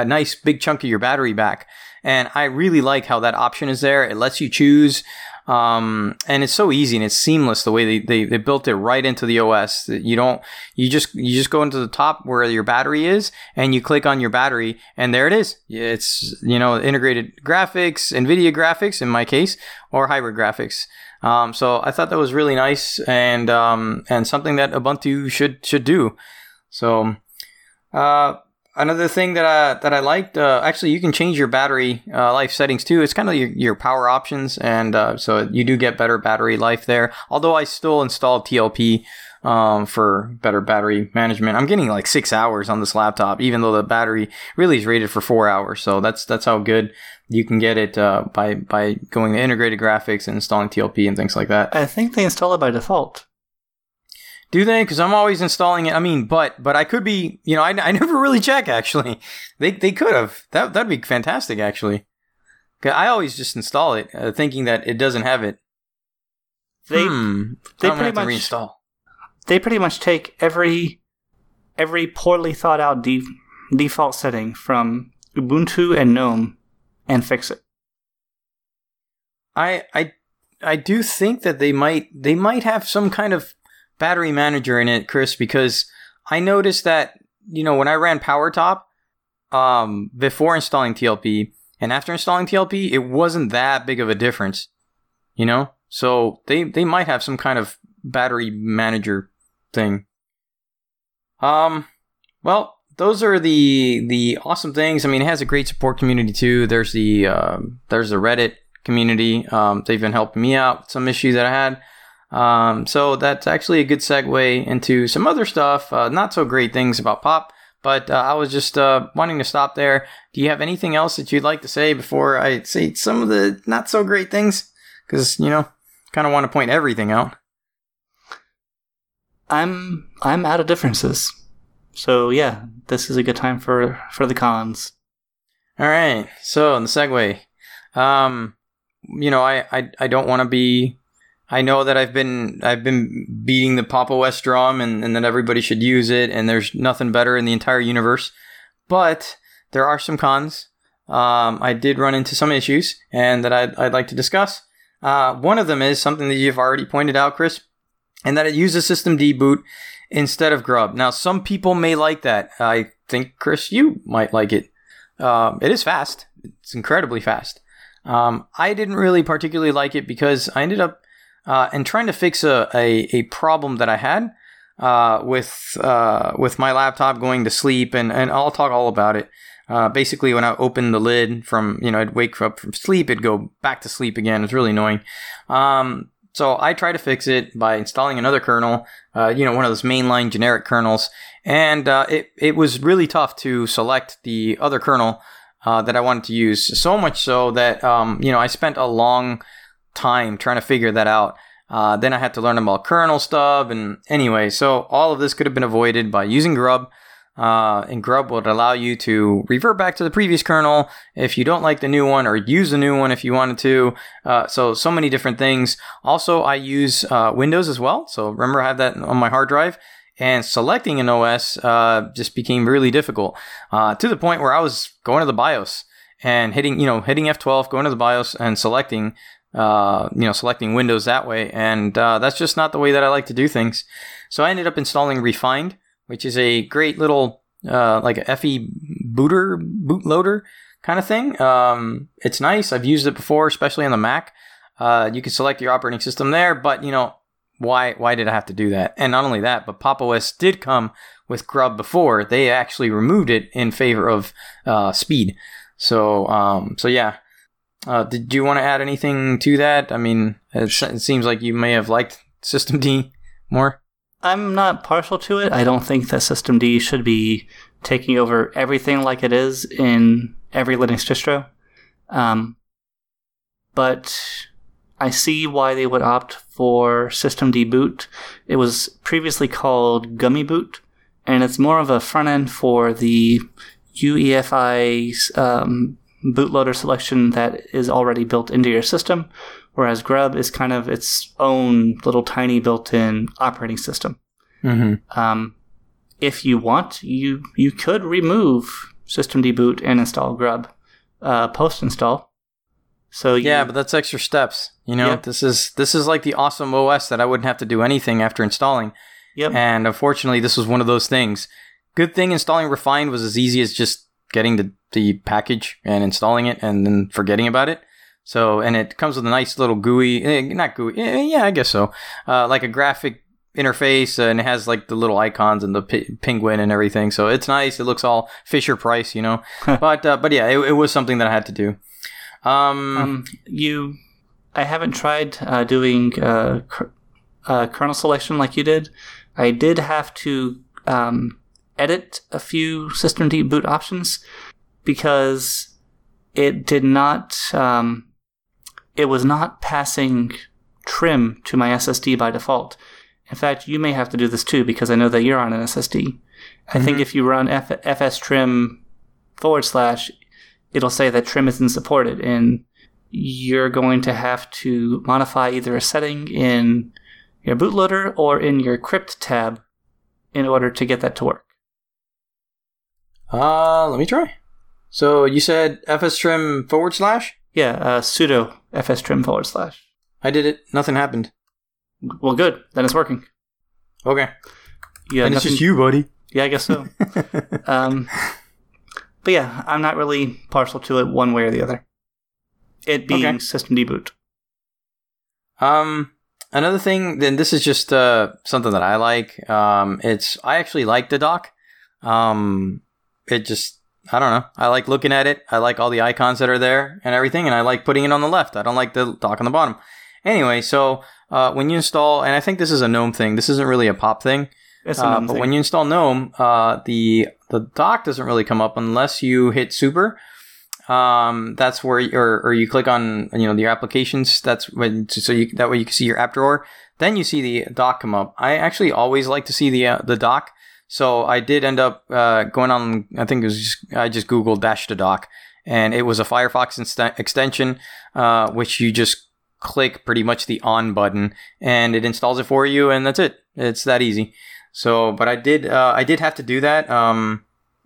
nice big chunk of your battery back. And I really like how that option is there. It lets you choose. And it's so easy and it's seamless the way they built it right into the OS. You just go into the top where your battery is and you click on your battery and there it is. It's, integrated graphics, NVIDIA graphics in my case, or hybrid graphics. So I thought that was really nice and something that Ubuntu should do. So, another thing that I liked, actually, you can change your battery life settings too. It's kind of your power options, and so you do get better battery life there. Although I still installed TLP for better battery management. I'm getting like 6 hours on this laptop, even though the battery really is rated for 4 hours. So that's how good you can get it by going to integrated graphics and installing TLP and things like that. I think they install it by default. Do they? Because I'm always installing it. I mean, but I could be, I never really check, actually. They could have. That'd be fantastic, actually. I always just install it, thinking that it doesn't have it. They pretty much reinstall. They pretty much take every poorly thought out default setting from Ubuntu and GNOME and fix it. I do think that they might have some kind of battery manager in it, Chris, because I noticed that, when I ran PowerTop, before installing TLP and after installing TLP, it wasn't that big of a difference, So they might have some kind of battery manager thing. Well, those are the awesome things. I mean, it has a great support community too. There's the Reddit community. They've been helping me out with some issue that I had. So that's actually a good segue into some other stuff, not so great things about Pop, but I was just wanting to stop there. Do you have anything else that you'd like to say before I say some of the not so great things? Because, kind of want to point everything out. I'm out of differences. So yeah, this is a good time for the cons. All right. So in the segue, I don't want to be... I know that I've been beating the Pop!_OS drum and that everybody should use it and there's nothing better in the entire universe, but there are some cons. I did run into some issues and that I'd like to discuss. One of them is something that you've already pointed out, Chris, and that it uses systemd boot instead of Grub. Now, some people may like that. I think, Chris, you might like it. It is fast. It's incredibly fast. I didn't really particularly like it because I ended up and trying to fix a problem that I had with my laptop going to sleep, and I'll talk all about it. Basically, when I opened the lid from, I'd wake up from sleep, it'd go back to sleep again. It's really annoying. So I tried to fix it by installing another kernel, one of those mainline generic kernels, and it was really tough to select the other kernel that I wanted to use. So much so that I spent a long time trying to figure that out. Then I had to learn about kernel stub, and anyway, so all of this could have been avoided by using Grub. And Grub would allow you to revert back to the previous kernel if you don't like the new one, or use the new one if you wanted to. So many different things. Also, I use Windows as well. So remember, I have that on my hard drive. And selecting an OS just became really difficult to the point where I was going to the BIOS and hitting F12, going to the BIOS and selecting selecting Windows that way. And that's just not the way that I like to do things. So I ended up installing Refined, which is a great little like an EFI bootloader kind of thing. It's nice. I've used it before, especially on the Mac. You can select your operating system there, but why did I have to do that? And not only that, but Pop!_OS did come with Grub before. They actually removed it in favor of speed. So yeah. Did you want to add anything to that? I mean, it seems like you may have liked systemd more. I'm not partial to it. I don't think that systemd should be taking over everything like it is in every Linux distro. But I see why they would opt for systemd boot. It was previously called Gummy Boot, and it's more of a front end for the UEFI bootloader selection that is already built into your system, whereas Grub is kind of its own little tiny built-in operating system. Mm-hmm. If you want, you could remove systemd boot and install Grub post-install. So but that's extra steps. Yep. This is like the awesome OS that I wouldn't have to do anything after installing. Yep. And unfortunately, this was one of those things. Good thing installing Refined was as easy as just getting the package and installing it and then forgetting about it. So, and it comes with a nice little like a graphic interface, and it has like the little icons and the penguin and everything. So it's nice. It looks all Fisher-Price, but yeah, it was something that I had to do. I haven't tried doing kernel selection like you did. I did have to edit a few systemd boot options because it did not, it was not passing trim to my SSD by default. In fact, you may have to do this too because I know that you're on an SSD. Mm-hmm. I think if you run fstrim/, it'll say that trim isn't supported, and you're going to have to modify either a setting in your bootloader or in your crypt tab in order to get that to work. Let me try. So you said fstrim/? Yeah, sudo fstrim/. I did it. Nothing happened. Well, good. Then it's working. Okay. Yeah, and nothing... it's just you, buddy. Yeah, I guess so. But yeah, I'm not really partial to it one way or the other. It being systemd boot. Another thing, then this is just something that I like. I actually like the dock. It just, I don't know. I like looking at it. I like all the icons that are there and everything, and I like putting it on the left. I don't like the dock on the bottom. Anyway, so when you install, and I think this is a GNOME thing. This isn't really a Pop thing. It's a GNOME thing. When you install GNOME, the dock doesn't really come up unless you hit super. That's where, or you click on, the applications. That's when, that way you can see your app drawer. Then you see the dock come up. I actually always like to see the dock. So I did end up going on, I think it was I just Googled Dash to Dock, and it was a Firefox extension, which you just click pretty much the on button and it installs it for you, and that's it. It's that easy. So, but I did have to do that. I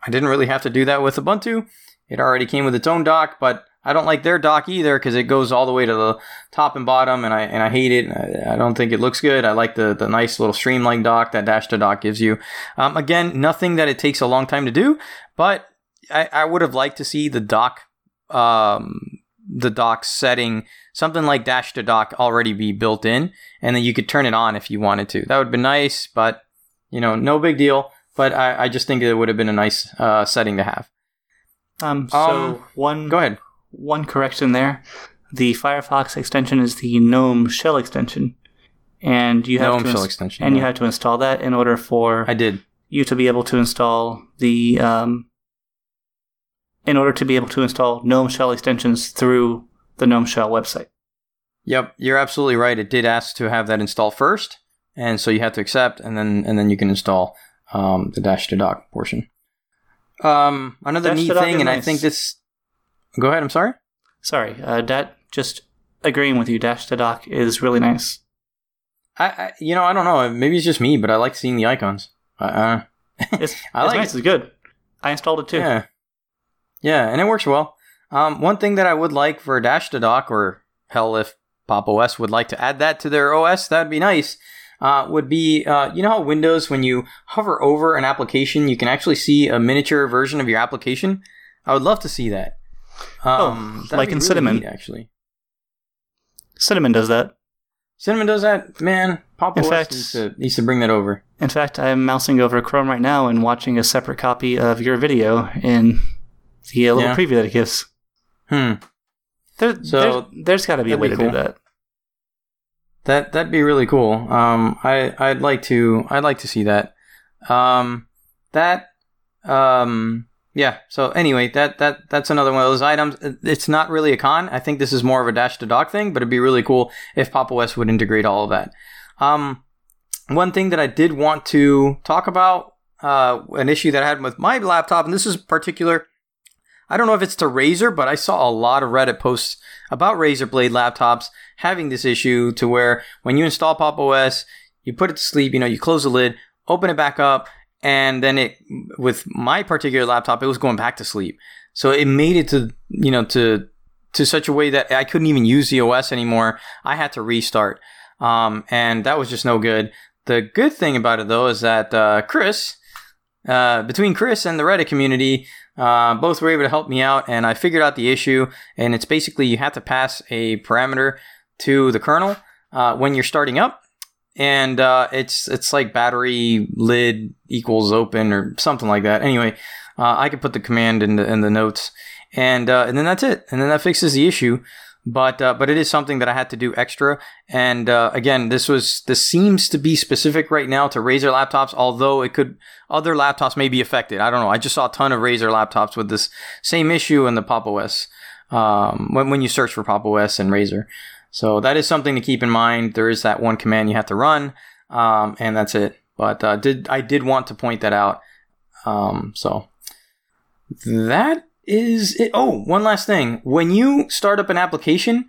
didn't really have to do that with Ubuntu. It already came with its own dock, but I don't like their dock either because it goes all the way to the top and bottom, and I hate it. I don't think it looks good. I like the nice little streamlined dock that Dash to Dock gives you. Again, nothing that it takes a long time to do, but I would have liked to see the dock setting, something like Dash to Dock, already be built in, and then you could turn it on if you wanted to. That would be nice, but no big deal. But I just think it would have been a nice setting to have. Go ahead. One correction there. The Firefox extension is the GNOME Shell extension, and you have you have to install that in order for you to be able to install the in order to be able to install GNOME Shell extensions through the GNOME Shell website. Yep, you're absolutely right. It did ask to have that install first, and so you have to accept, and then you can install the Dash to Dock portion. Another Dash neat thing, and nice. I think this. Go ahead, I'm sorry? Sorry, just agreeing with you, Dash to Dock is really nice. I don't know, maybe it's just me, but I like seeing the icons. It's good. I installed it too. Yeah, and it works well. One thing that I would like for Dash to Dock, or hell, if Pop!_OS would like to add that to their OS, that'd be nice, would be, you know how Windows, when you hover over an application, you can actually see a miniature version of your application? I would love to see that. Like in really Cinnamon. Neat, actually. Cinnamon does that. Cinnamon does that? Man, Pop!_OS needs to bring that over. In fact, I'm mousing over Chrome right now and watching a separate copy of your video in the little preview that it gives. There's got to be a way to do that. That'd be really cool. I'd like to see that. So anyway, that's another one of those items. It's not really a con. I think this is more of a Dash to Dock thing, but it'd be really cool if Pop!_OS would integrate all of that. One thing that I did want to talk about, an issue that I had with my laptop, and this is particular, I don't know if it's to Razer, but I saw a lot of Reddit posts about Razer Blade laptops having this issue to where when you install Pop!OS, you put it to sleep, you close the lid, open it back up, and then with my particular laptop, it was going back to sleep. So it made it to such a way that I couldn't even use the OS anymore. I had to restart. And that was just no good. The good thing about it, though, is that between Chris and the Reddit community, both were able to help me out, and I figured out the issue. And it's basically you have to pass a parameter to the kernel when you're starting up, and it's like battery lid equals open or something like that. Anyway, I could put the command in the notes, and then that's it, and then that fixes the issue. But it is something that I had to do extra. And again, this seems to be specific right now to Razer laptops, although other laptops may be affected. I don't know. I just saw a ton of Razer laptops with this same issue in the Pop!OS when you search for Pop!OS and Razer. So that is something to keep in mind. There is that one command you have to run, and that's it. But I did want to point that out. So that is it. Oh, one last thing. When you start up an application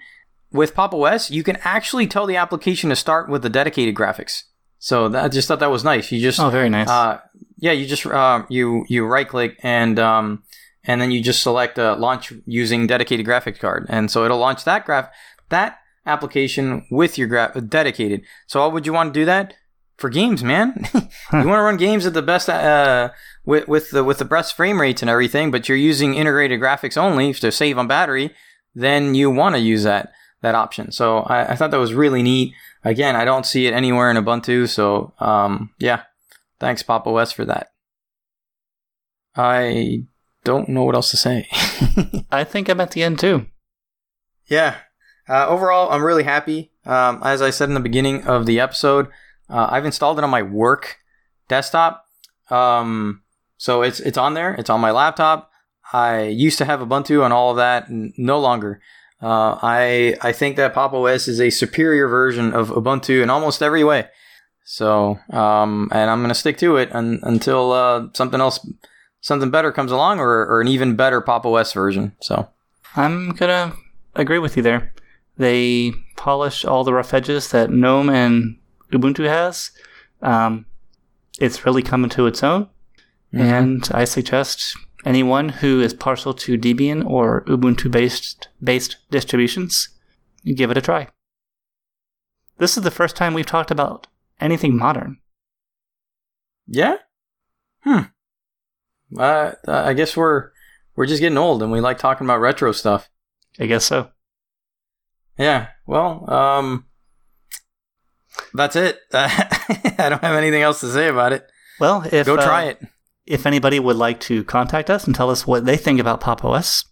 with Pop!OS, you can actually tell the application to start with the dedicated graphics. So I just thought that was nice. You just very nice. You just you right click and then you just select launch using dedicated graphics card, and so it'll launch that application with your dedicated. So why would you want to do that? For games, man. You want to run games at the best with the best frame rates and everything, but you're using integrated graphics only to save on battery, then you want to use that option. So I thought that was really neat. Again, I don't see it anywhere in Ubuntu, so thanks Pop!OS for that. I don't know what else to say. I think I'm at the end too. Yeah. Overall, I'm really happy. As I said in the beginning of the episode, I've installed it on my work desktop, so it's on there. It's on my laptop. I used to have Ubuntu on all of that, and no longer. I think that Pop!OS is a superior version of Ubuntu in almost every way. So, and I'm gonna stick to it until something better comes along, or an even better Pop!OS version. So, I'm gonna agree with you there. They polish all the rough edges that GNOME and Ubuntu has. It's really coming to its own, and I suggest anyone who is partial to Debian or Ubuntu based distributions, give it a try. This is the first time we've talked about anything modern. Yeah. I guess we're just getting old, and we like talking about retro stuff. I guess so. Yeah. Well. That's it. I don't have anything else to say about it. Well, go try it. If anybody would like to contact us and tell us what they think about Pop!OS,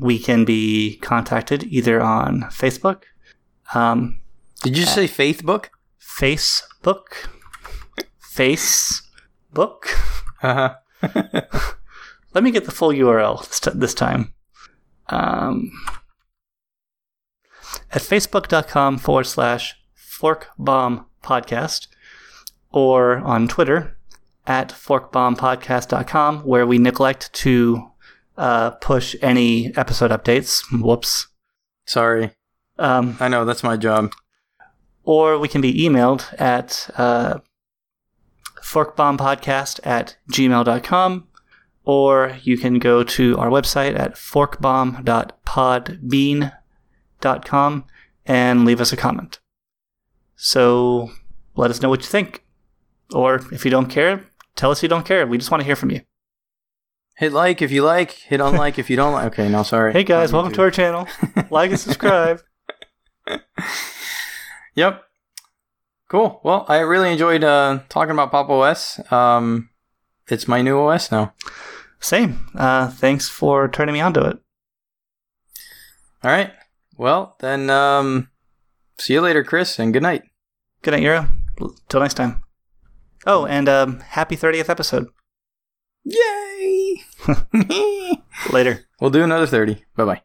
we can be contacted either on Facebook. Did you say Faithbook? Facebook. Facebook. Uh-huh. Let me get the full URL this time. At facebook.com/ForkBombPodcast, or on Twitter at ForkBombPodcast.com, where we neglect to push any episode updates. Whoops. Sorry. I know, that's my job. Or we can be emailed at ForkBombPodcast@gmail.com, or you can go to our website at ForkBomb.podbean.com and leave us a comment. So let us know what you think. Or if you don't care, tell us you don't care. We just want to hear from you. Hit like if you like. Hit unlike if you don't like. Okay, no, sorry. Hey, guys, welcome to our channel. Like and subscribe. Yep. Cool. Well, I really enjoyed talking about Pop!_OS. It's my new OS now. Same. Thanks for turning me onto it. All right. Well, then see you later, Chris, and good night. Good night, Euro. Till next time. Oh, and happy 30th episode. Yay! Later. We'll do another 30. Bye-bye.